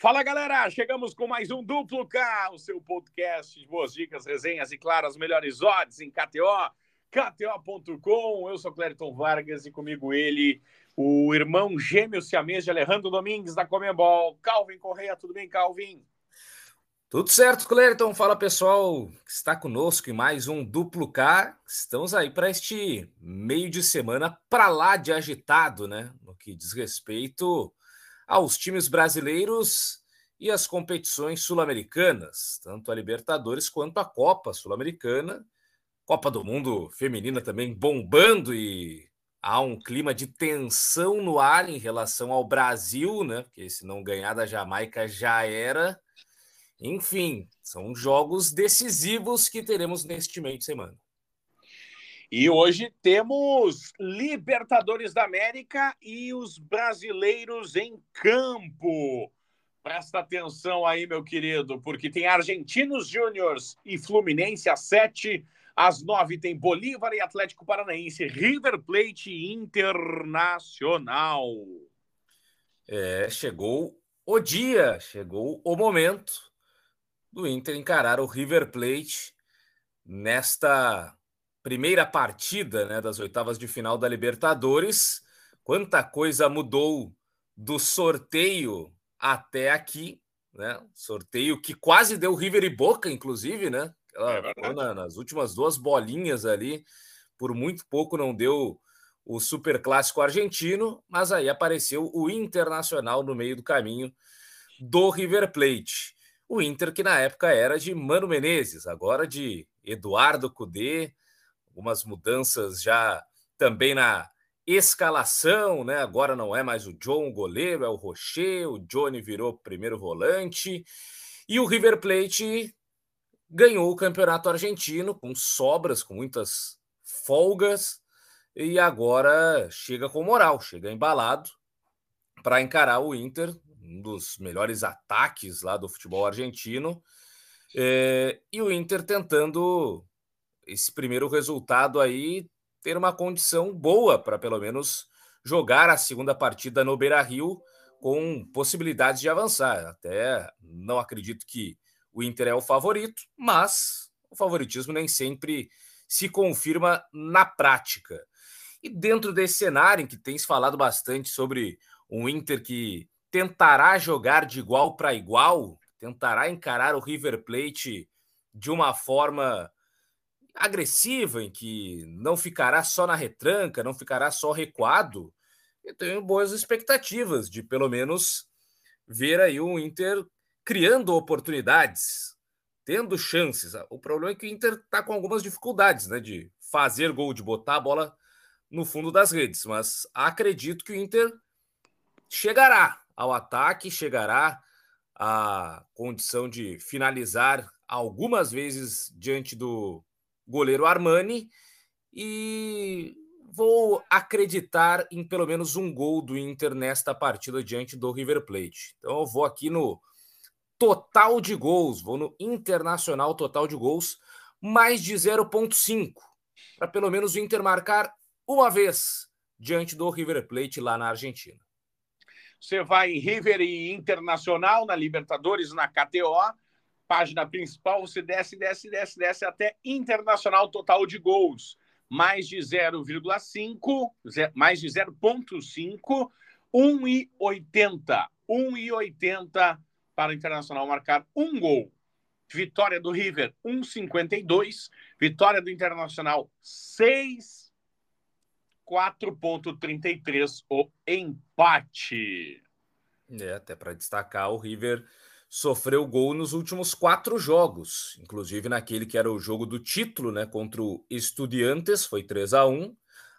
Fala, galera! Chegamos com mais um Duplo K, o seu podcast de boas dicas, resenhas e, claro, as melhores odds em KTO, KTO.com. Eu sou Clériton Vargas e comigo ele, o irmão gêmeo siamês de Alejandro Domingues da Comebol, Calvin Correia. Tudo bem, Calvin? Tudo certo, Clériton. Fala, pessoal, que está conosco em mais um Duplo K. Estamos aí para este meio de semana para lá de agitado, né? No que diz respeito aos times brasileiros e às competições sul-americanas, tanto a Libertadores quanto a Copa Sul-Americana. Copa do Mundo feminina também bombando e há um clima de tensão no ar em relação ao Brasil, né? Porque se não ganhar da Jamaica já era. Enfim, são jogos decisivos que teremos neste meio de semana. E hoje temos Libertadores da América e os brasileiros em campo. Presta atenção aí, meu querido, porque tem Argentinos Júniors e Fluminense às 7. Às 9 tem Bolívar e Atlético Paranaense, River Plate e Internacional. É, chegou o dia, chegou o momento do Inter encarar o River Plate nesta primeira partida, né, das oitavas de final da Libertadores. Quanta coisa mudou do sorteio até aqui, né? Sorteio que quase deu River e Boca, inclusive, né? Nas últimas duas bolinhas ali, por muito pouco não deu o superclássico argentino, mas aí apareceu o Internacional no meio do caminho do River Plate. O Inter que na época era de Mano Menezes, agora de Eduardo Coudet. Algumas mudanças já também na escalação, né? Agora não é mais o John o goleiro, é o Rocher, o Johnny virou primeiro volante. E o River Plate ganhou o campeonato argentino com sobras, com muitas folgas. E agora chega com moral, chega embalado para encarar o Inter, um dos melhores ataques lá do futebol argentino. E o Inter tentando esse primeiro resultado aí, ter uma condição boa para pelo menos jogar a segunda partida no Beira-Rio com possibilidades de avançar. Até não acredito que o Inter é o favorito, mas o favoritismo nem sempre se confirma na prática. E dentro desse cenário em que tem se falado bastante sobre um Inter que tentará jogar de igual para igual, tentará encarar o River Plate de uma forma agressiva, em que não ficará só na retranca, não ficará só recuado, eu tenho boas expectativas de, pelo menos, ver aí o Inter criando oportunidades, tendo chances. O problema é que o Inter está com algumas dificuldades, né, de fazer gol, de botar a bola no fundo das redes, mas acredito que o Inter chegará ao ataque, chegará à condição de finalizar algumas vezes diante do goleiro Armani, e vou acreditar em pelo menos um gol do Inter nesta partida diante do River Plate. Então eu vou aqui no total de gols, vou no Internacional total de gols, mais de 0,5, para pelo menos o Inter marcar uma vez diante do River Plate lá na Argentina. Você vai em River e Internacional, na Libertadores, na KTO, página principal, você desce até Internacional total de gols. Mais de 0,5, mais de 0,5, 1,80. 1,80 para o Internacional marcar um gol. Vitória do River, 1,52. Vitória do Internacional, 6, 4,33, o empate. É, até para destacar, o River sofreu gol nos últimos 4 jogos, inclusive naquele que era o jogo do título, né, contra o Estudiantes, foi 3-1,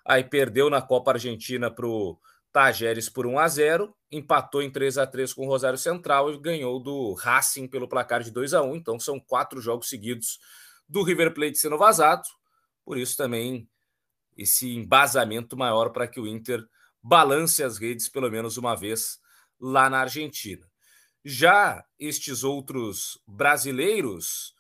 aí perdeu na Copa Argentina para o Tigres por 1-0, empatou em 3-3 com o Rosário Central e ganhou do Racing pelo placar de 2-1, então são 4 jogos seguidos do River Plate sendo vazado, por isso também esse embasamento maior para que o Inter balance as redes pelo menos uma vez lá na Argentina. Já estes outros brasileiros,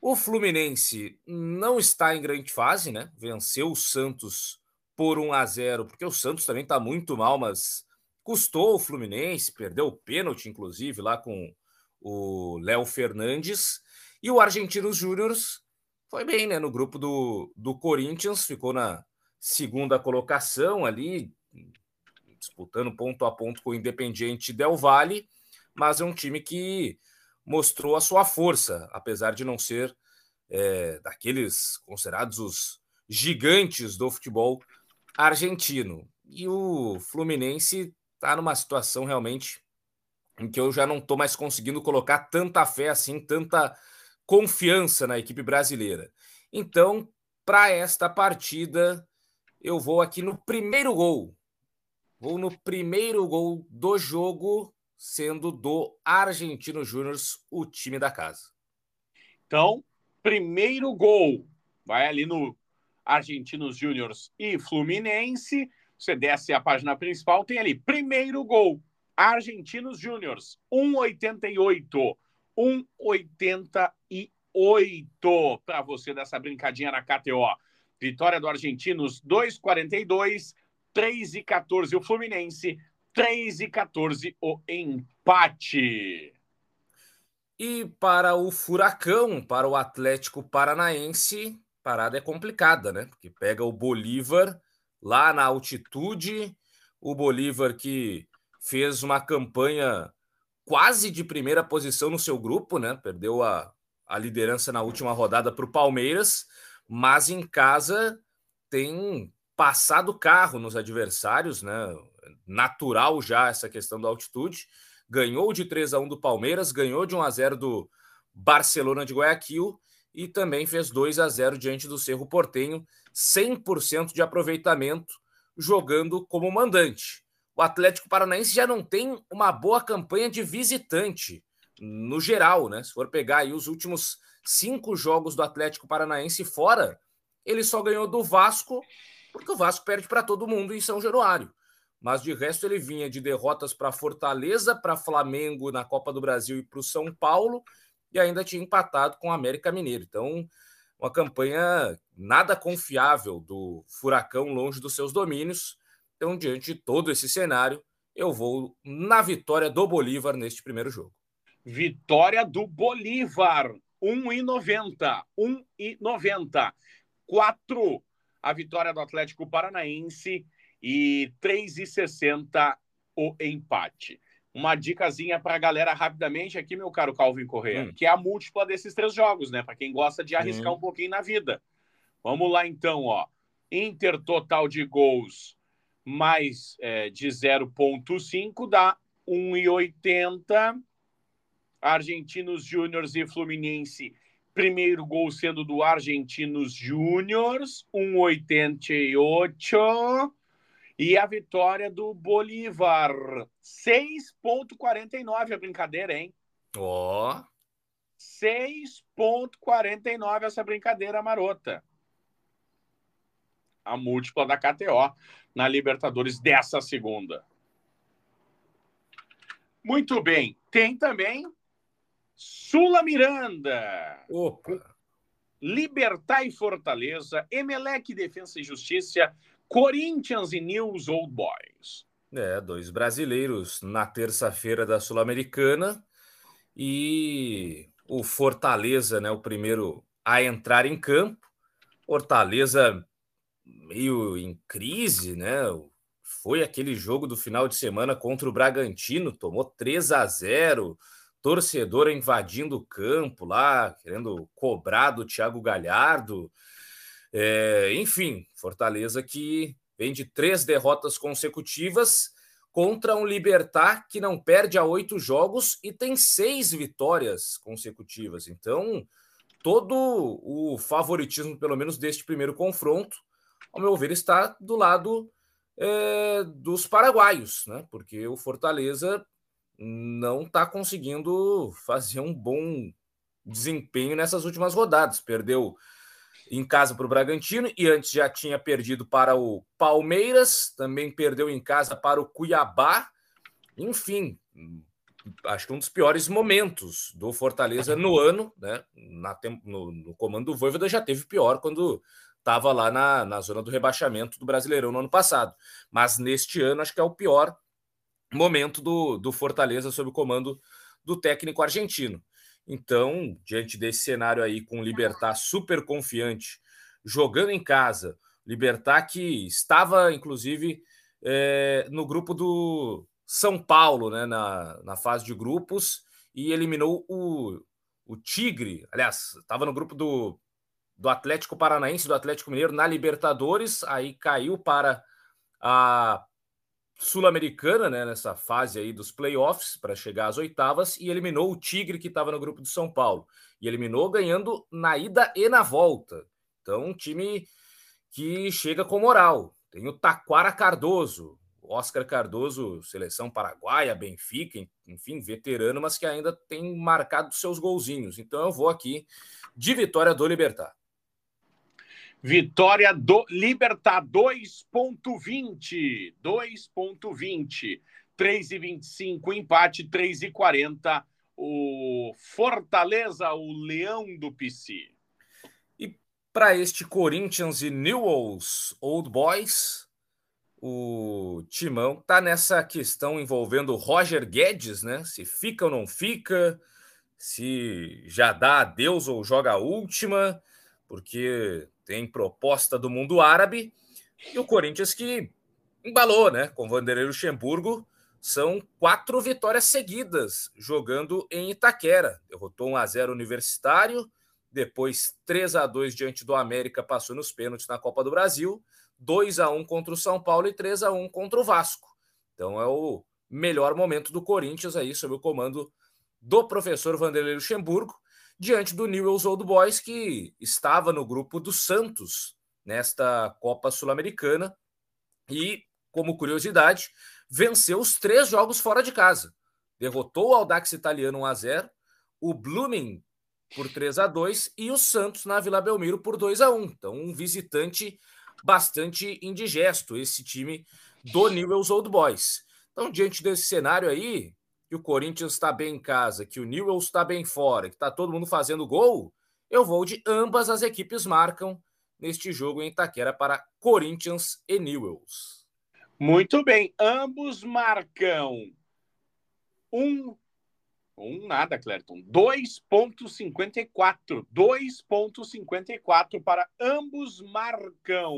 o Fluminense não está em grande fase, né? Venceu o Santos por 1-0, porque o Santos também está muito mal, mas Custou o Fluminense, perdeu o pênalti, inclusive, lá com o Léo Fernandes. E o Argentinos Júniors foi bem, né? No grupo do Corinthians, ficou na segunda colocação ali, disputando ponto a ponto com o Independiente Del Valle, mas é um time que mostrou a sua força, apesar de não ser daqueles considerados os gigantes do futebol argentino. E o Fluminense está numa situação realmente em que eu já não estou mais conseguindo colocar tanta fé assim, tanta confiança na equipe brasileira. Então, para esta partida, eu vou aqui no primeiro gol. Vou no primeiro gol do jogo, sendo do Argentinos Júniors o time da casa. Então, primeiro gol. Vai ali no Argentinos Júniors e Fluminense. Você desce a página principal, tem ali primeiro gol. Argentinos Júniors, 1,88. 1,88 para você dessa brincadinha na KTO. Vitória do Argentinos, 2,42. 3,14 o Fluminense, 3,14 o empate. E para o Furacão, para o Atlético Paranaense, a parada é complicada, né? Porque pega o Bolívar lá na altitude, o Bolívar que fez uma campanha quase de primeira posição no seu grupo, né? Perdeu a liderança na última rodada para o Palmeiras, mas em casa tem passado carro nos adversários, né? Natural já essa questão da altitude. Ganhou de 3-1 do Palmeiras, ganhou de 1-0 do Barcelona de Guayaquil e também fez 2-0 diante do Cerro Portenho, 100% de aproveitamento, jogando como mandante. O Atlético Paranaense já não tem uma boa campanha de visitante, no geral, né? Se for pegar aí os últimos 5 jogos do Atlético Paranaense fora, ele só ganhou do Vasco, porque o Vasco perde para todo mundo em São Januário. Mas, de resto, ele vinha de derrotas para Fortaleza, para Flamengo na Copa do Brasil e para o São Paulo, e ainda tinha empatado com o América Mineiro. Então, uma campanha nada confiável do Furacão longe dos seus domínios. Então, diante de todo esse cenário, eu vou na vitória do Bolívar neste primeiro jogo. Vitória do Bolívar, 1,90. 1,90. 4. A vitória do Atlético Paranaense e 3,60 o empate. Uma dicasinha para a galera rapidamente aqui, meu caro Calvin Correia, que é a múltipla desses 3 jogos, né? Para quem gosta de arriscar um pouquinho na vida. Vamos lá então, ó. Inter total de gols mais de 0,5 dá 1,80. Argentinos Júniors e Fluminense. Primeiro gol sendo do Argentinos Júniors, 1,88. E a vitória do Bolívar, 6,49 a brincadeira, hein? Ó! 6,49 essa brincadeira marota. A múltipla da KTO na Libertadores dessa segunda. Muito bem. Tem também Sula Miranda, opa. Libertad e Fortaleza, Emelec, Defensa e Justiça, Corinthians e News Old Boys. 2 brasileiros na terça-feira da Sul-Americana e o Fortaleza, né, o primeiro a entrar em campo. Fortaleza meio em crise, né? Foi aquele jogo do final de semana contra o Bragantino, tomou 3-0. Torcedor invadindo o campo lá, querendo cobrar do Thiago Galhardo. Enfim, Fortaleza que vem de 3 derrotas consecutivas contra um Libertad que não perde a 8 jogos e tem 6 vitórias consecutivas. Então, todo o favoritismo, pelo menos deste primeiro confronto, ao meu ver, está do lado dos paraguaios, né? Porque o Fortaleza não está conseguindo fazer um bom desempenho nessas últimas rodadas. Perdeu em casa para o Bragantino e antes já tinha perdido para o Palmeiras, também perdeu em casa para o Cuiabá. Enfim, acho que um dos piores momentos do Fortaleza no ano, né? No comando do Vojvoda já teve pior quando estava lá na zona do rebaixamento do Brasileirão no ano passado. Mas neste ano acho que é o pior momento do Fortaleza sob o comando do técnico argentino. Então, diante desse cenário aí, com o Libertad super confiante, jogando em casa, Libertad que estava, inclusive, no grupo do São Paulo, né, na fase de grupos, e eliminou o Tigre, aliás, estava no grupo do Atlético Paranaense, do Atlético Mineiro, na Libertadores, aí caiu para a Sul-Americana, né, nessa fase aí dos playoffs, para chegar às oitavas, e eliminou o Tigre, que estava no grupo do São Paulo. E eliminou ganhando na ida e na volta. Então, um time que chega com moral. Tem o Taquara Cardoso, Oscar Cardoso, seleção paraguaia, Benfica, enfim, veterano, mas que ainda tem marcado seus golzinhos. Então, eu vou aqui de vitória do Libertad. Vitória do Libertad, 2.20, 2.20, 3.25, empate, 3.40, o Fortaleza, o Leão do Pici. E para este Corinthians e Newell's Old Boys, o Timão tá nessa questão envolvendo o Roger Guedes, né? Se fica ou não fica, se já dá adeus ou joga a última, porque tem proposta do mundo árabe, e o Corinthians que embalou, né, com o Vanderlei Luxemburgo, são 4 vitórias seguidas, jogando em Itaquera. Derrotou 1-0 o Universitário, depois 3-2 diante do América, passou nos pênaltis na Copa do Brasil, 2-1 contra o São Paulo e 3-1 contra o Vasco. Então é o melhor momento do Corinthians aí, sob o comando do professor Vanderlei Luxemburgo, diante do Newell's Old Boys, que estava no grupo do Santos nesta Copa Sul-Americana e, como curiosidade, venceu os 3 jogos fora de casa. Derrotou o Audax Italiano 1-0, o Blooming por 3-2 e o Santos na Vila Belmiro por 2-1. Então, um visitante bastante indigesto, esse time do Newell's Old Boys. Então, diante desse cenário aí, que o Corinthians está bem em casa, que o Newell's está bem fora, que está todo mundo fazendo gol, eu vou de ambas as equipes marcam neste jogo em Itaquera para Corinthians e Newell's. Muito bem, ambos marcam 2.54, 2.54 para ambos marcam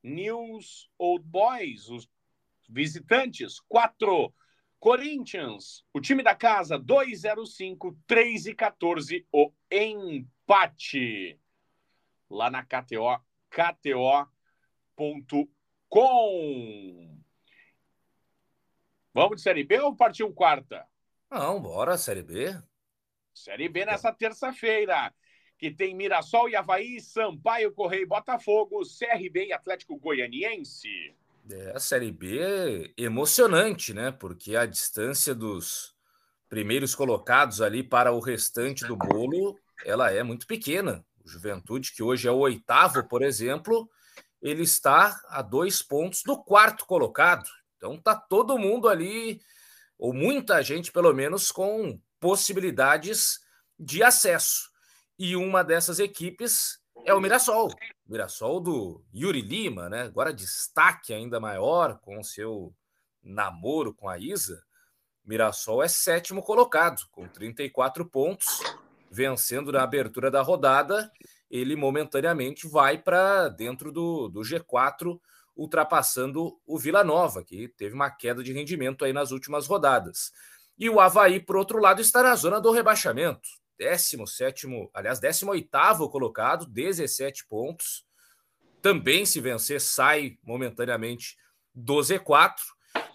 Newell's Old Boys, os visitantes, 4. Corinthians, o time da casa, 2.05, 3.14, o empate. Lá na KTO, KTO.com. Vamos de Série B ou partiu quarta? Não, bora, Série B. Série B nessa terça-feira, que tem Mirassol e Havaí, Sampaio, Correia e Botafogo, CRB e Atlético Goianiense. A Série B é emocionante, né? Porque a distância dos primeiros colocados ali para o restante do bolo, ela é muito pequena. O Juventude, que hoje é o 8º, por exemplo, ele está a 2 pontos do 4º colocado. Então tá todo mundo ali, ou muita gente pelo menos, com possibilidades de acesso. E uma dessas equipes é o Mirassol. Mirassol do Yuri Lima, né? Agora destaque ainda maior com o seu namoro com a Isa. Mirassol é 7º colocado, com 34 pontos, vencendo na abertura da rodada. Ele momentaneamente vai para dentro do G4, ultrapassando o Vila Nova, que teve uma queda de rendimento aí nas últimas rodadas. E o Havaí, por outro lado, está na zona do rebaixamento. 18º colocado, 17 pontos. Também, se vencer, sai momentaneamente do Z4.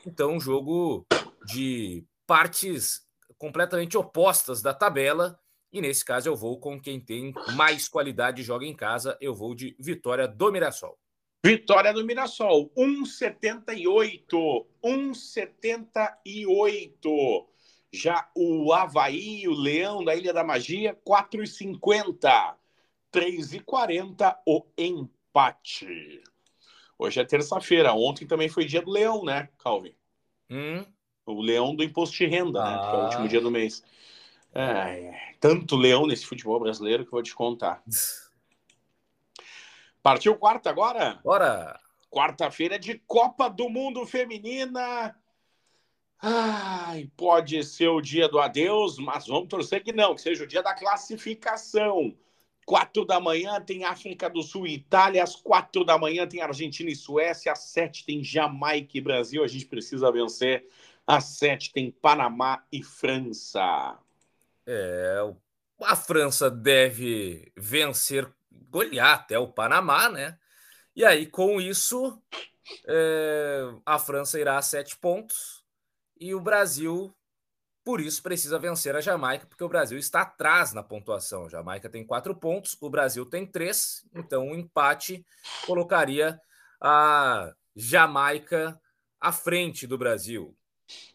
Então, um jogo de partes completamente opostas da tabela. E, nesse caso, eu vou com quem tem mais qualidade e joga em casa. Eu vou de vitória do Mirassol. Vitória do Mirassol, 1,78. 1,78. Já o Havaí, o Leão da Ilha da Magia, 4,50. 3,40 o empate. Hoje é terça-feira. Ontem também foi dia do Leão, né, Calvin? O Leão do Imposto de Renda, né? Que é o último dia do mês. Tanto Leão nesse futebol brasileiro que eu vou te contar. Partiu quarta agora? Bora! Quarta-feira de Copa do Mundo Feminina. Ai, pode ser o dia do adeus, mas vamos torcer que não, que seja o dia da classificação. 4 da manhã tem África do Sul e Itália, às 4 da manhã tem Argentina e Suécia, às 7 tem Jamaica e Brasil, a gente precisa vencer, às 7 tem Panamá e França. É, a França deve vencer, golear até o Panamá, né? E aí, com isso, a França irá a 7 pontos e o Brasil... Por isso, precisa vencer a Jamaica, porque o Brasil está atrás na pontuação. A Jamaica tem 4 pontos, o Brasil tem 3. Então, o empate colocaria a Jamaica à frente do Brasil.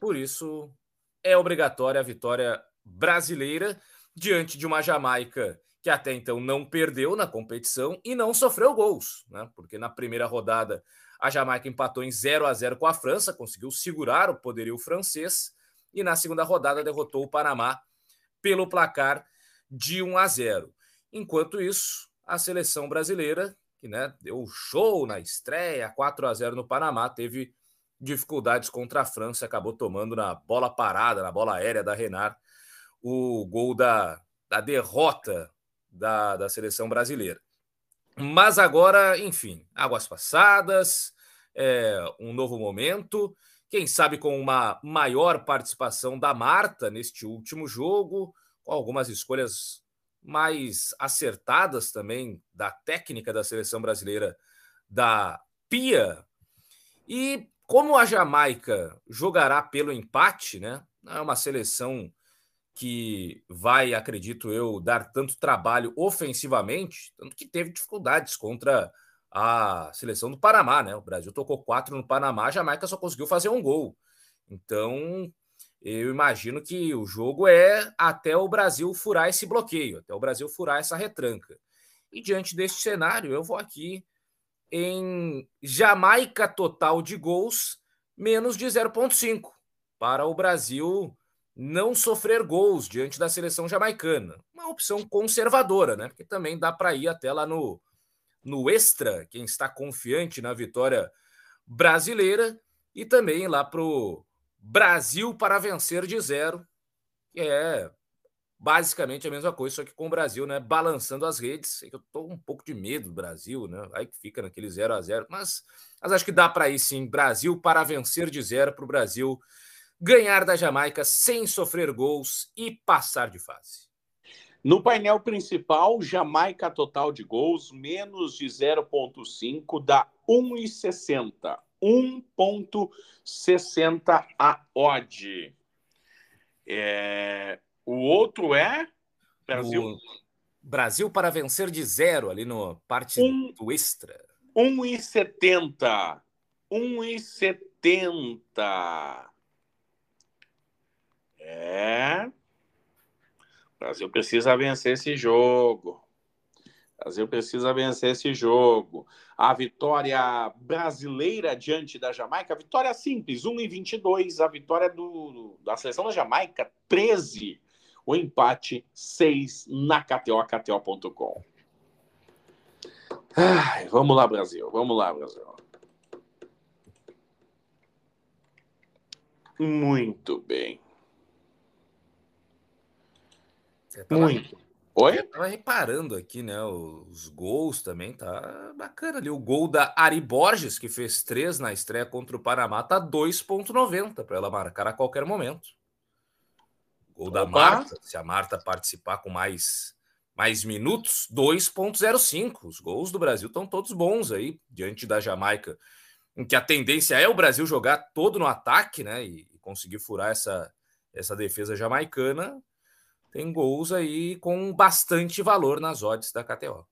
Por isso, é obrigatória a vitória brasileira diante de uma Jamaica que até então não perdeu na competição e não sofreu gols, né? Porque na primeira rodada, a Jamaica empatou em 0-0 com a França, conseguiu segurar o poderio francês. E na segunda rodada derrotou o Panamá pelo placar de 1-0. Enquanto isso, a seleção brasileira, que né, deu show na estreia, 4-0 no Panamá, teve dificuldades contra a França, acabou tomando na bola parada, na bola aérea da Renard, o gol da derrota da seleção brasileira. Mas agora, enfim, águas passadas, um novo momento... Quem sabe com uma maior participação da Marta neste último jogo, com algumas escolhas mais acertadas também da técnica da seleção brasileira da Pia. E como a Jamaica jogará pelo empate, né? Não é uma seleção que vai, acredito eu, dar tanto trabalho ofensivamente, tanto que teve dificuldades contra a seleção do Panamá, né? O Brasil tocou 4 no Panamá, a Jamaica só conseguiu fazer 1 gol. Então, eu imagino que o jogo é até o Brasil furar esse bloqueio, até o Brasil furar essa retranca. E diante deste cenário, eu vou aqui em Jamaica total de gols, menos de 0,5, para o Brasil não sofrer gols diante da seleção jamaicana. Uma opção conservadora, né? Porque também dá para ir até lá no extra, quem está confiante na vitória brasileira, e também lá para o Brasil para vencer de 0, que é basicamente a mesma coisa, só que com o Brasil, né, balançando as redes. Eu estou um pouco de medo do Brasil, né, aí que fica naquele 0-0, mas acho que dá para ir sim, Brasil para vencer de 0, para o Brasil ganhar da Jamaica sem sofrer gols e passar de fase. No painel principal, Jamaica total de gols, menos de 0,5, dá 1,60. 1,60 a odd. O outro é... Brasil para vencer de 0, ali no parte do extra. 1,70. 1,70. Brasil precisa vencer esse jogo. Brasil precisa vencer esse jogo. A vitória brasileira diante da Jamaica, vitória simples, 1,22. A vitória da seleção da Jamaica, 13. O empate, 6 na KTO, KTO.com. Vamos lá, Brasil. Vamos lá, Brasil. Muito bem. Muito. Oi? Eu tava reparando aqui, né? Os gols também, tá bacana ali. O gol da Ari Borges, que fez 3 na estreia contra o Panamá, tá 2,90 para ela marcar a qualquer momento. Gol da Marta, se a Marta participar com mais minutos, 2,05. Os gols do Brasil estão todos bons aí, diante da Jamaica, em que a tendência é o Brasil jogar todo no ataque, né? E conseguir furar essa defesa jamaicana. Tem gols aí com bastante valor nas odds da KTO.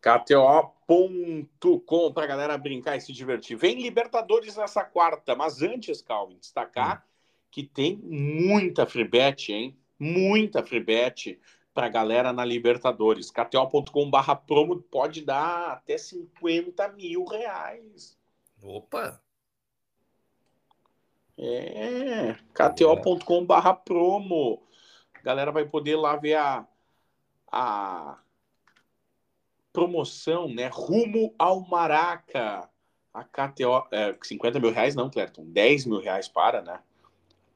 KTO.com, para a galera brincar e se divertir. Vem Libertadores nessa quarta, mas antes, Calvin, destacar que tem muita free bet, hein? Muita free bet para a galera na Libertadores. KTO.com/promo pode dar até R$50 mil. Opa! KTO.com/promo. A galera vai poder lá ver a promoção, né? Rumo ao Maraca. a KTO, 50 mil reais não, Clériton, 10 mil reais para, né?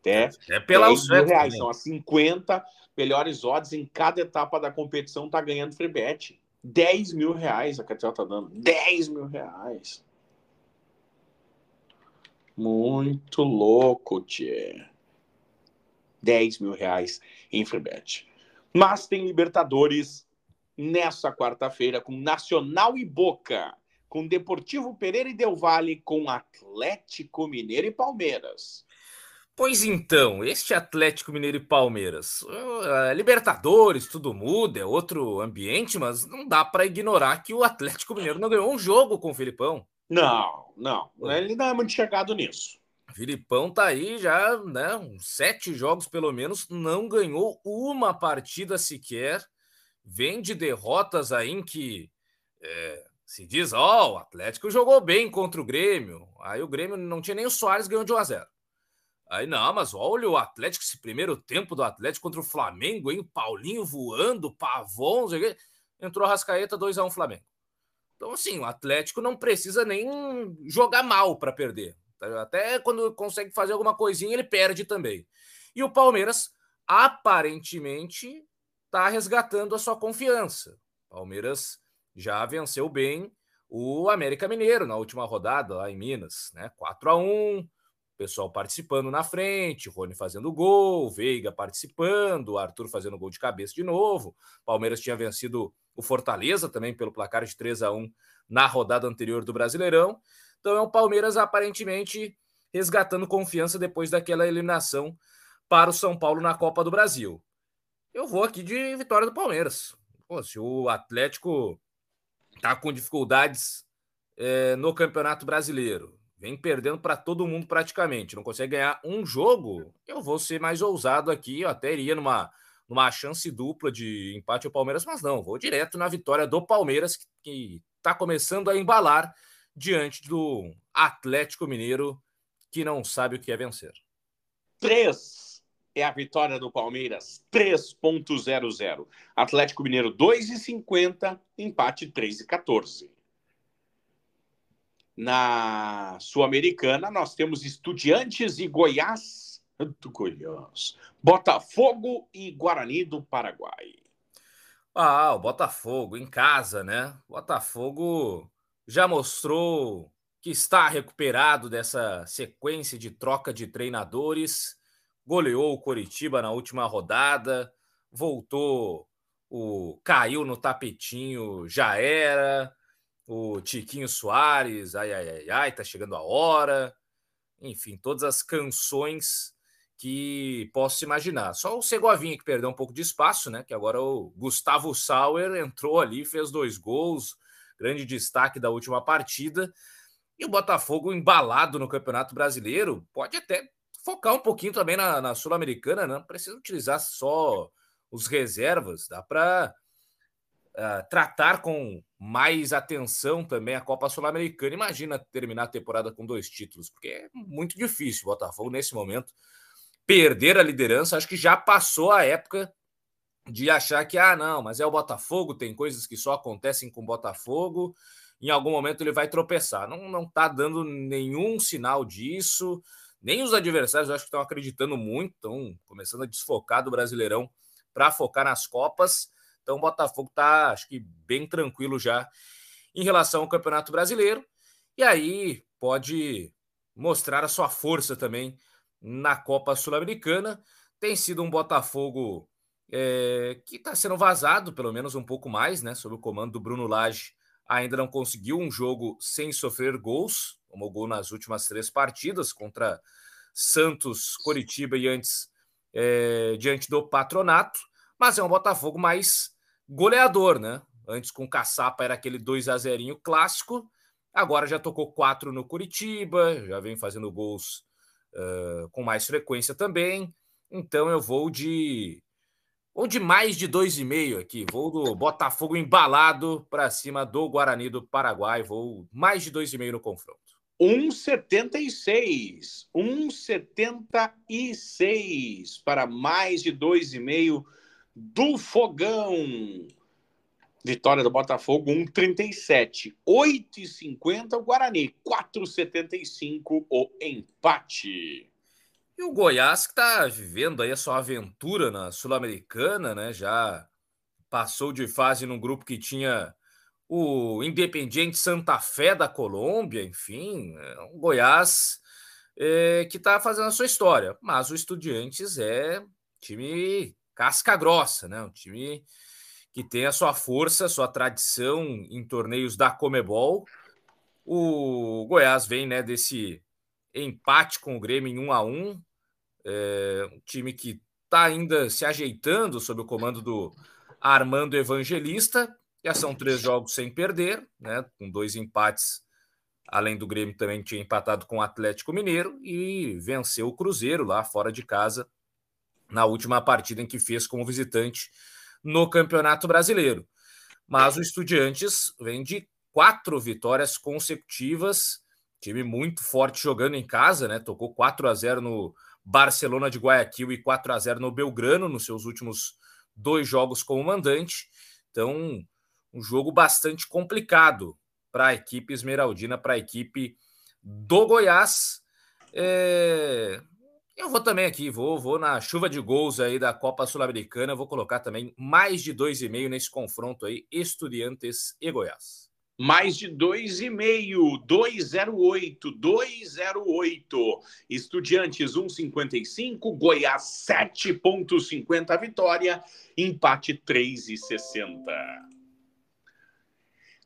Até é pela 10 mil reais, são as 50 melhores odds em cada etapa da competição, tá ganhando free bet. 10 mil reais a KTO tá dando, 10 mil reais. Muito louco, tchê. 10 mil reais em free bet. Mas tem Libertadores nessa quarta-feira com Nacional e Boca, com Deportivo Pereira e Del Valle, com Atlético Mineiro e Palmeiras. Pois então, este Atlético Mineiro e Palmeiras, Libertadores, tudo muda, é outro ambiente, mas não dá para ignorar que o Atlético Mineiro não ganhou um jogo com o Filipão. Não, ele não é muito chegado nisso. Filipão tá aí já, né, uns 7 jogos pelo menos, não ganhou uma partida sequer, vem de derrotas aí em que... se diz, o Atlético jogou bem contra o Grêmio. Aí o Grêmio não tinha nem o Soares, ganhou de 1-0. Aí não, mas olha o Atlético, esse primeiro tempo do Atlético contra o Flamengo, hein? Paulinho voando, Pavon, entrou a Rascaeta, 2-1 Flamengo. Então assim, o Atlético não precisa nem jogar mal para perder. Até quando consegue fazer alguma coisinha, ele perde também. E o Palmeiras, aparentemente, está resgatando a sua confiança. Palmeiras já venceu bem o América Mineiro na última rodada lá em Minas, né? 4-1, o pessoal participando na frente, Rony fazendo gol, Veiga participando, Arthur fazendo gol de cabeça de novo. Palmeiras tinha vencido o Fortaleza também pelo placar de 3-1 na rodada anterior do Brasileirão. Então é um Palmeiras aparentemente resgatando confiança depois daquela eliminação para o São Paulo na Copa do Brasil. Eu vou aqui de vitória do Palmeiras. Pô, se o Atlético tá com dificuldades no Campeonato Brasileiro, vem perdendo para todo mundo praticamente, não consegue ganhar um jogo, eu vou ser mais ousado aqui, eu até iria numa chance dupla de empate ao Palmeiras, mas não, vou direto na vitória do Palmeiras, que tá começando a embalar diante do Atlético Mineiro, que não sabe o que é vencer. 3 é a vitória do Palmeiras, 3.00. Atlético Mineiro, 2,50. Empate, 3,14. Na Sul-Americana, nós temos Estudiantes e Goiás. Do Goiás. Botafogo e Guarani do Paraguai. O Botafogo em casa, né? Botafogo já mostrou que está recuperado dessa sequência de troca de treinadores. Goleou o Coritiba na última rodada, voltou, caiu no tapetinho, já era, o Tiquinho Soares, tá chegando a hora, enfim, todas as canções que posso imaginar. Só o Segovinha que perdeu um pouco de espaço, né, que agora o Gustavo Sauer entrou ali, fez 2 gols, grande destaque da última partida, e o Botafogo embalado no Campeonato Brasileiro, pode até focar um pouquinho também na Sul-Americana, né? Não precisa utilizar só os reservas, dá para tratar com mais atenção também a Copa Sul-Americana. Imagina terminar a temporada com 2 títulos, porque é muito difícil o Botafogo, nesse momento, perder a liderança. Acho que já passou a época de achar que, não, mas é o Botafogo, tem coisas que só acontecem com o Botafogo, em algum momento ele vai tropeçar. Não está dando nenhum sinal disso. Nem os adversários, eu acho que estão acreditando muito, estão começando a desfocar do Brasileirão para focar nas Copas. Então o Botafogo está, acho que, bem tranquilo já em relação ao Campeonato Brasileiro. E aí pode mostrar a sua força também na Copa Sul-Americana. Tem sido um Botafogo que está sendo vazado, pelo menos um pouco mais, né? Sob o comando do Bruno Lage, ainda não conseguiu um jogo sem sofrer gols. Tomou gol nas últimas 3 partidas, contra Santos, Coritiba e antes diante do Patronato, mas é um Botafogo mais goleador, né? Antes com o Caçapa era aquele 2-0 clássico, agora já tocou 4 no Coritiba, já vem fazendo gols com mais frequência também, então eu vou de mais de 2,5 aqui. Vou do Botafogo embalado para cima do Guarani do Paraguai, vou mais de 2,5 no confronto. 1,76 para mais de 2,5 do Fogão. Vitória do Botafogo, 1,37. 8,50 o Guarani, 4,75 o empate. E o Goiás, que está vivendo aí a sua aventura na Sul-Americana, né? Já passou de fase num grupo que tinha o Independiente Santa Fé da Colômbia, enfim. O Goiás que está fazendo a sua história. Mas o Estudiantes é time casca grossa, né? Um time que tem a sua força, a sua tradição em torneios da Comebol. O Goiás vem, né, desse empate com o Grêmio em 1-1. Um time que está ainda se ajeitando sob o comando do Armando Evangelista. Já são 3 jogos sem perder, né, com 2 empates. Além do Grêmio, também tinha empatado com o Atlético Mineiro e venceu o Cruzeiro lá fora de casa na última partida em que fez como visitante no Campeonato Brasileiro. Mas o Estudiantes vem de 4 vitórias consecutivas, time muito forte jogando em casa, né? Tocou 4-0 no Barcelona de Guayaquil e 4-0 no Belgrano nos seus últimos 2 jogos como mandante. Então, um jogo bastante complicado para a equipe esmeraldina, para a equipe do Goiás. Eu vou também aqui, vou na chuva de gols aí da Copa Sul-Americana, vou colocar também mais de 2,5 nesse confronto aí, Estudiantes e Goiás. Mais de 2,5, 2,08, 2,08. Estudiantes 1,55, Goiás 7,50 a vitória, empate 3,60.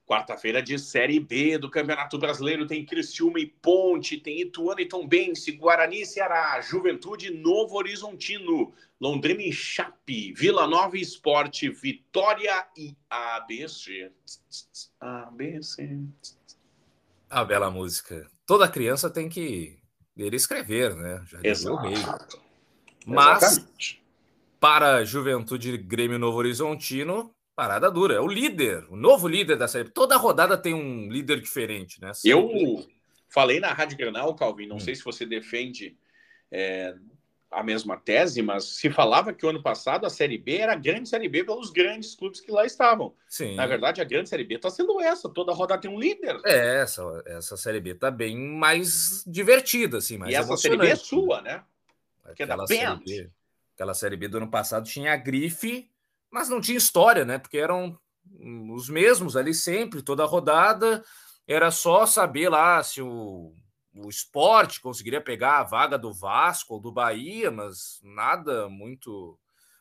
Quarta-feira de Série B do Campeonato Brasileiro tem Criciúma e Ponte, tem Ituano e Tombense, Guarani e Ceará, Juventude, Novorizontino, Londrina e Chape, Vila Nova e Esporte, Vitória e ABC. ABC. A bela música. Toda criança tem que ler e escrever, né? Já dizia o meio. Mas, exatamente, para Juventude, Grêmio e Novorizontino, parada dura, é o líder, o novo líder da Série B. Toda rodada tem um líder diferente, né? Sempre. Eu falei na Rádio Granal, Calvin, não sei se você defende a mesma tese, mas se falava que o ano passado a Série B era a grande Série B pelos grandes clubes que lá estavam. Sim. Na verdade, a grande Série B está sendo essa, toda rodada tem um líder. É, essa Série B está bem mais divertida, assim, mais emocionante. E essa Série B é sua, né? Porque aquela Série B do ano passado tinha a grife, mas não tinha história, né? Porque eram os mesmos ali sempre, toda a rodada. Era só saber lá se o Esporte conseguiria pegar a vaga do Vasco ou do Bahia, mas nada muito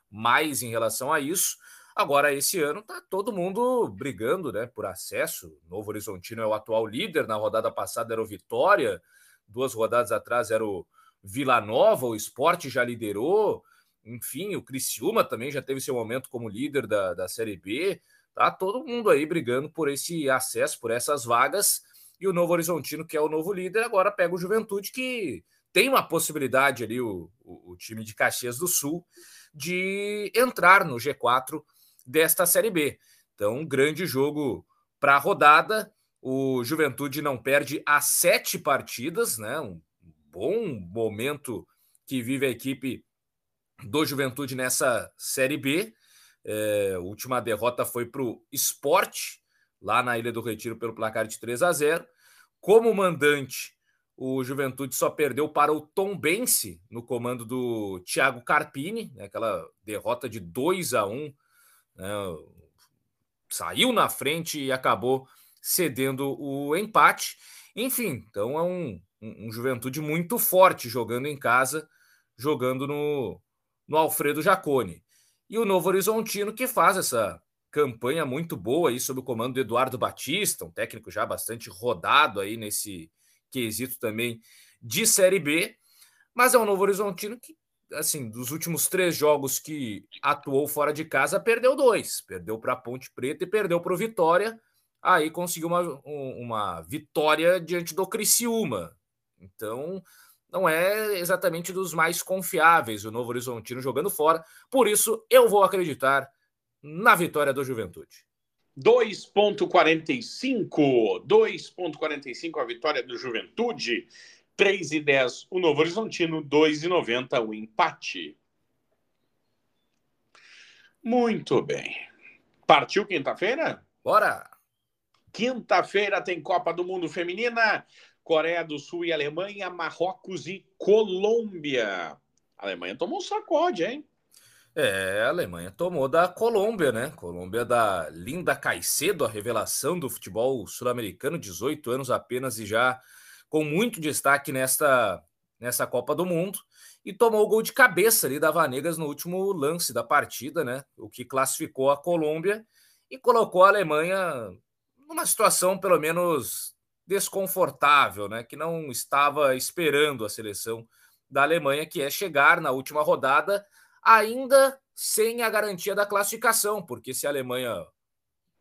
mais em relação a isso. Agora, esse ano, tá todo mundo brigando, né, por acesso. Novorizontino é o atual líder. Na rodada passada era o Vitória. 2 rodadas atrás era o Vila Nova. O Esporte já liderou. Enfim, o Criciúma também já teve seu momento como líder da Série B. Tá todo mundo aí brigando por esse acesso, por essas vagas. E o Novorizontino, que é o novo líder, agora pega o Juventude, que tem uma possibilidade ali, o time de Caxias do Sul, de entrar no G4 desta Série B. Então, um grande jogo para a rodada. O Juventude não perde há 7 partidas, né? Um bom momento que vive a equipe do Juventude nessa Série B. Última derrota foi para o Esporte, lá na Ilha do Retiro, pelo placar de 3-0. Como mandante, o Juventude só perdeu para o Tombense, no comando do Thiago Carpini, né, aquela derrota de 2-1. Né, saiu na frente e acabou cedendo o empate. Enfim, então é um Juventude muito forte, jogando em casa, jogando no Alfredo Jaconi. E o Novorizontino, que faz essa campanha muito boa aí sob o comando do Eduardo Batista, um técnico já bastante rodado aí nesse quesito também de Série B, mas é um Novorizontino que, assim, dos últimos 3 jogos que atuou fora de casa, perdeu 2, perdeu para a Ponte Preta e perdeu para o Vitória, aí conseguiu uma vitória diante do Criciúma. Então, não é exatamente dos mais confiáveis o Novorizontino jogando fora. Por isso, eu vou acreditar na vitória do Juventude. 2,45 a vitória do Juventude. 3,10 o Novorizontino, 2,90 o empate. Muito bem. Partiu quinta-feira? Bora! Quinta-feira tem Copa do Mundo Feminina, Coreia do Sul e Alemanha, Marrocos e Colômbia. A Alemanha tomou um sacode, hein? É, a Alemanha tomou da Colômbia, né? Colômbia da Linda Caicedo, a revelação do futebol sul-americano, 18 anos apenas e já com muito destaque nessa Copa do Mundo. E tomou o gol de cabeça ali da Vanegas no último lance da partida, né? O que classificou a Colômbia e colocou a Alemanha numa situação, pelo menos, desconfortável, né? Que não estava esperando a seleção da Alemanha, que é chegar na última rodada ainda sem a garantia da classificação, porque se a Alemanha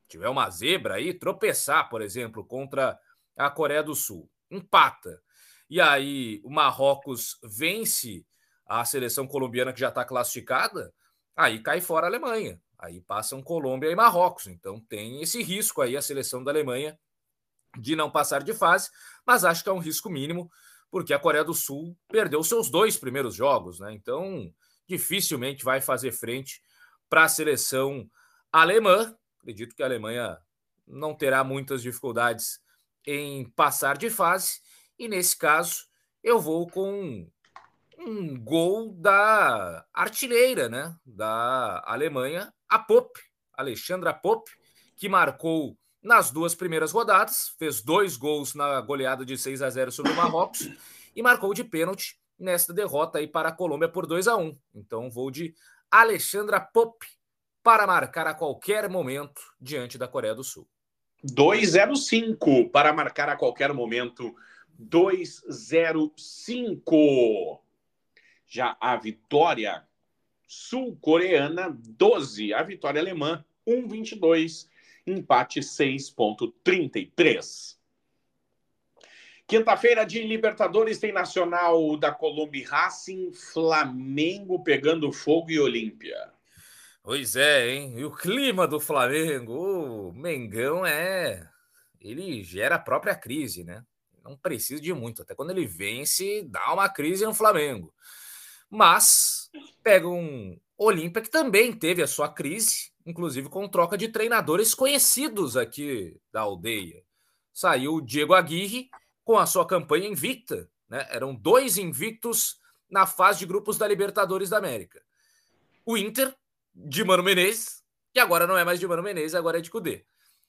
tiver uma zebra aí, tropeçar, por exemplo, contra a Coreia do Sul, empata. E aí o Marrocos vence a seleção colombiana que já está classificada, aí cai fora a Alemanha. Aí passam Colômbia e Marrocos. Então tem esse risco aí a seleção da Alemanha de não passar de fase, mas acho que é um risco mínimo, porque a Coreia do Sul perdeu seus dois primeiros jogos, né? Então dificilmente vai fazer frente para a seleção alemã. Acredito que a Alemanha não terá muitas dificuldades em passar de fase. E nesse caso, eu vou com um gol da artilheira, né, da Alemanha, a Popp, Alexandra Popp, que marcou nas duas primeiras rodadas, fez dois gols na goleada de 6-0 sobre o Marrocos e marcou de pênalti nesta derrota aí para a Colômbia por 2-1. Então vou de Alexandra Popp para marcar a qualquer momento diante da Coreia do Sul. 2-0-5 para marcar a qualquer momento. 2-0-5. Já a vitória sul-coreana, 12. A vitória alemã, 1,22. Empate, 6,33. Quinta-feira de Libertadores tem Nacional da Colômbia e Racing, Flamengo pegando fogo e Olímpia. Pois é, hein? E o clima do Flamengo, o Mengão ele gera a própria crise, né? Não precisa de muito. Até quando ele vence, dá uma crise no Flamengo. Mas pega um Olímpia que também teve a sua crise, inclusive com troca de treinadores conhecidos aqui da aldeia. Saiu o Diego Aguirre com a sua campanha invicta, né? Eram 2 invictos na fase de grupos da Libertadores da América. O Inter, de Mano Menezes, que agora não é mais de Mano Menezes, agora é de Coudet.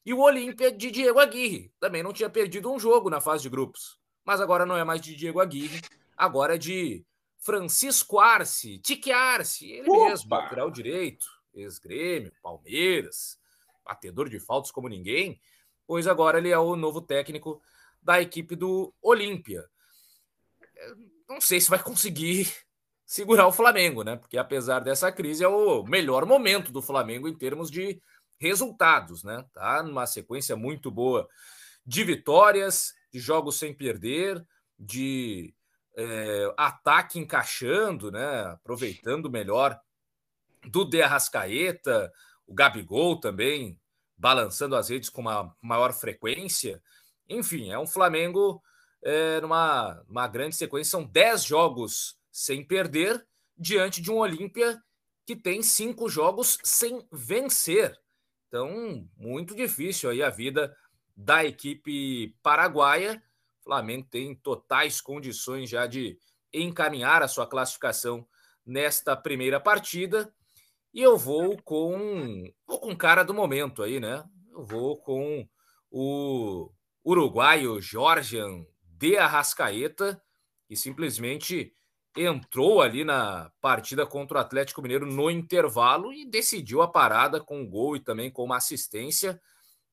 E o Olímpia de Diego Aguirre, também não tinha perdido um jogo na fase de grupos. Mas agora não é mais de Diego Aguirre, agora é de Francisco Arce, Tique Arce, ele mesmo, lateral direito, ex-Grêmio, Palmeiras, batedor de faltas como ninguém, pois agora ele é o novo técnico da equipe do Olímpia. Não sei se vai conseguir segurar o Flamengo, né? Porque apesar dessa crise, é o melhor momento do Flamengo em termos de resultados, né? Tá numa sequência muito boa de vitórias, de jogos sem perder, de ataque encaixando, né? Aproveitando melhor do De Arrascaeta, o Gabigol também balançando as redes com uma maior frequência. Enfim, é um Flamengo numa grande sequência. São 10 jogos sem perder diante de um Olímpia que tem 5 jogos sem vencer. Então, muito difícil aí a vida da equipe paraguaia. O Flamengo tem totais condições já de encaminhar a sua classificação nesta primeira partida. E eu vou com o cara do momento aí, né? Eu vou com o uruguaio Jorjan de Arrascaeta, que simplesmente entrou ali na partida contra o Atlético Mineiro no intervalo e decidiu a parada com um gol e também com uma assistência.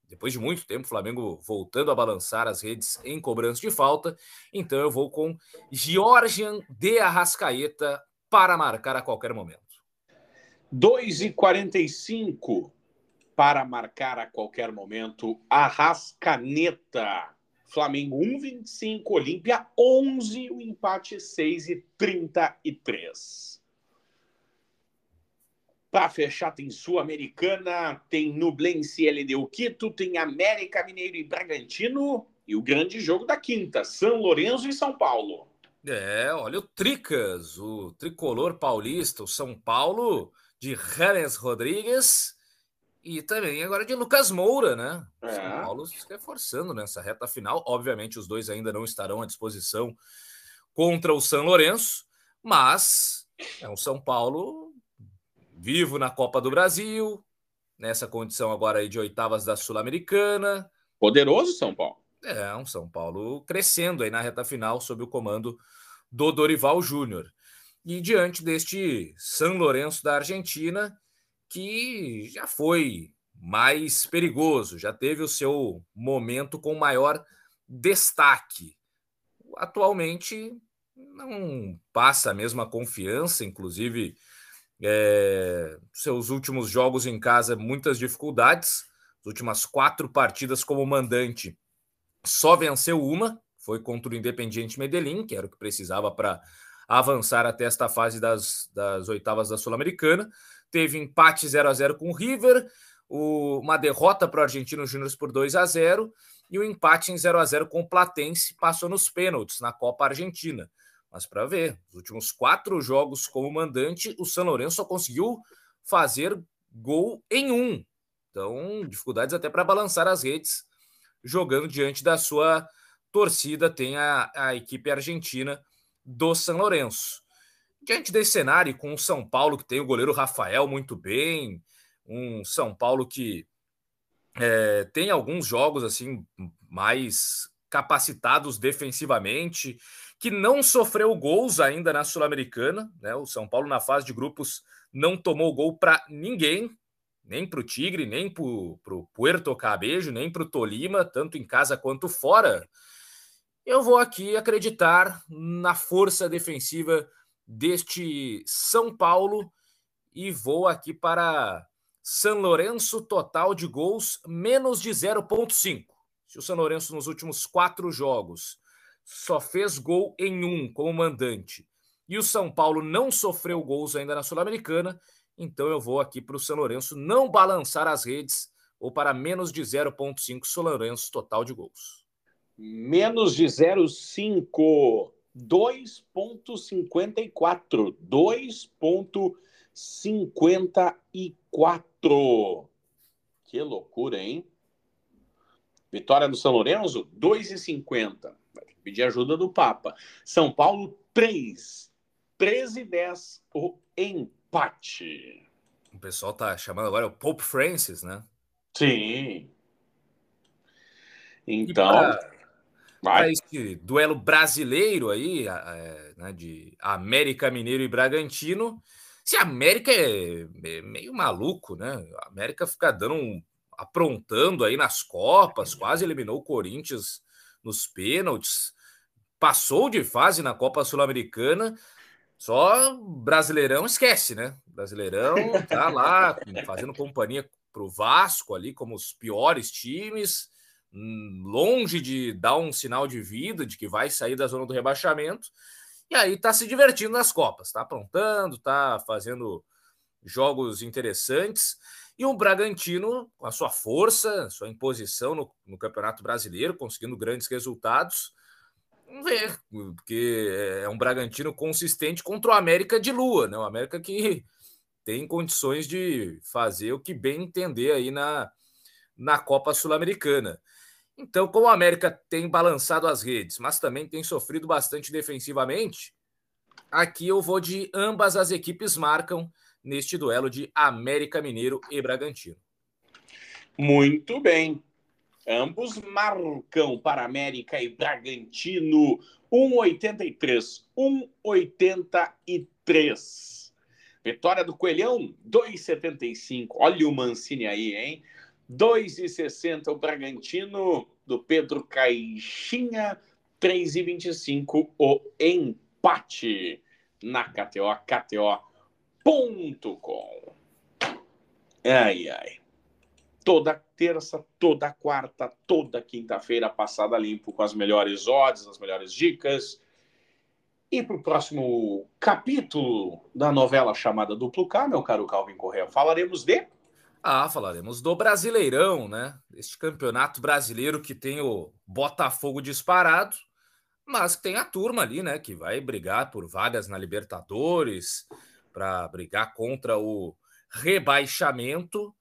Depois de muito tempo, o Flamengo voltando a balançar as redes em cobrança de falta. Então eu vou com Jorjan de Arrascaeta para marcar a qualquer momento. 2,45 para marcar a qualquer momento. Arrascaneta. Flamengo 1,25, Olímpia 11, o empate 6,33. Para fechar, tem Sul-Americana, tem Nublense LDU Quito, tem América Mineiro e Bragantino e o grande jogo da quinta, São Lourenço e São Paulo. Olha o Tricas, o tricolor paulista, o São Paulo de James Rodrigues, E também agora de Lucas Moura, né? É. São Paulo se reforçando nessa reta final. Obviamente, os dois ainda não estarão à disposição contra o São Lourenço, mas é um São Paulo vivo na Copa do Brasil, nessa condição agora aí de oitavas da Sul-Americana. Poderoso São Paulo. É, um São Paulo crescendo aí na reta final sob o comando do Dorival Júnior. E diante deste São Lourenço da Argentina, que já foi mais perigoso, já teve o seu momento com maior destaque. Atualmente não passa a mesma confiança, inclusive seus últimos jogos em casa, muitas dificuldades. As últimas 4 partidas como mandante, só venceu uma, foi contra o Independiente Medellín, que era o que precisava para avançar até esta fase das oitavas da Sul-Americana. Teve empate 0-0 com o River, uma derrota para o Argentinos Júniors por 2-0 e um empate em 0-0 com o Platense, passou nos pênaltis na Copa Argentina. Mas para ver, os últimos 4 jogos como mandante, o São Lourenço só conseguiu fazer gol em 1. Então, dificuldades até para balançar as redes, jogando diante da sua torcida, tem a equipe argentina do São Lourenço. Diante desse cenário, com o São Paulo, que tem o goleiro Rafael muito bem, um São Paulo que tem alguns jogos assim mais capacitados defensivamente, que não sofreu gols ainda na Sul-Americana, né? O São Paulo, na fase de grupos, não tomou gol para ninguém, nem para o Tigre, nem para o Puerto Cabello, nem para o Tolima, tanto em casa quanto fora. Eu vou aqui acreditar na força defensiva deste São Paulo e vou aqui para São Lourenço, total de gols, menos de 0,5. Se o São Lourenço nos últimos 4 jogos só fez gol em 1 como mandante e o São Paulo não sofreu gols ainda na Sul-Americana, então eu vou aqui para o São Lourenço não balançar as redes ou para menos de 0,5 São Lourenço, total de gols. Menos de 0,5, 2,54, 2,54. Que loucura, hein? Vitória do São Lourenço, 2,50. Vai pedir ajuda do Papa. São Paulo, 3, 13,10, o empate. O pessoal tá chamando agora o Pope Francis, né? Sim. Então... Para esse duelo brasileiro aí, né, de América, Mineiro e Bragantino, se a América é meio maluco, né? A América fica aprontando aí nas Copas, quase eliminou o Corinthians nos pênaltis, passou de fase na Copa Sul-Americana, só Brasileirão esquece, né? Brasileirão tá lá fazendo companhia pro Vasco ali como os piores times, longe de dar um sinal de vida de que vai sair da zona do rebaixamento, e aí tá se divertindo nas Copas, tá aprontando, tá fazendo jogos interessantes. E o Bragantino, com a sua força, sua imposição no Campeonato Brasileiro, conseguindo grandes resultados, vamos ver, porque é um Bragantino consistente contra o América de Lua, né? O América que tem condições de fazer o que bem entender aí na Copa Sul-Americana. Então, como a América tem balançado as redes, mas também tem sofrido bastante defensivamente, aqui eu vou de ambas as equipes marcam neste duelo de América, Mineiro e Bragantino. Muito bem. Ambos marcam para América e Bragantino. 1,83. 1,83. Vitória do Coelhão, 2,75. Olha o Mancini aí, hein? 2,60 o Bragantino, do Pedro Caixinha, 3,25 o empate na KTO, KTO.com. Ai, ai. Toda terça, toda quarta, toda quinta-feira, passada limpo com as melhores odds, as melhores dicas. E para o próximo capítulo da novela chamada Duplo K, meu caro Calvin Correia, falaremos de... falaremos do Brasileirão, né? Este campeonato brasileiro que tem o Botafogo disparado, mas que tem a turma ali, né? Que vai brigar por vagas na Libertadores, para brigar contra o rebaixamento.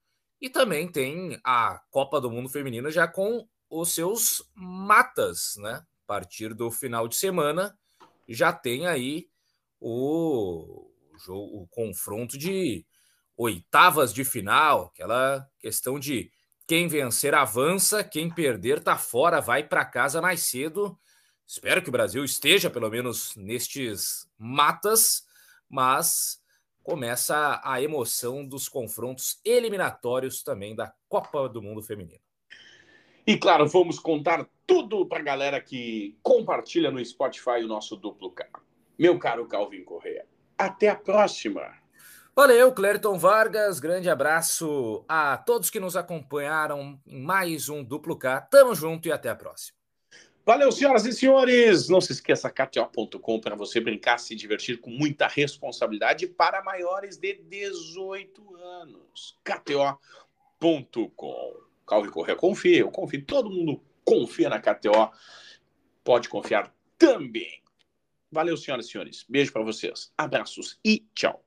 E também tem a Copa do Mundo Feminina já com os seus matas, né? A partir do final de semana já tem aí o jogo, o confronto de oitavas de final, aquela questão de quem vencer avança, quem perder tá fora, vai para casa mais cedo. Espero que o Brasil esteja pelo menos nestes matas, mas começa a emoção dos confrontos eliminatórios também da Copa do Mundo Feminino. E claro, vamos contar tudo para a galera que compartilha no Spotify o nosso duplo K. Meu caro Calvin Correia, até a próxima! Valeu, Clériton Vargas, grande abraço a todos que nos acompanharam em mais um duplo K. Tamo junto e até a próxima! Valeu, senhoras e senhores! Não se esqueça, KTO.com, para você brincar, se divertir com muita responsabilidade para maiores de 18 anos. KTO.com. Calvin Correia, confia, eu confio. Todo mundo confia na KTO. Pode confiar também. Valeu, senhoras e senhores. Beijo para vocês. Abraços e tchau.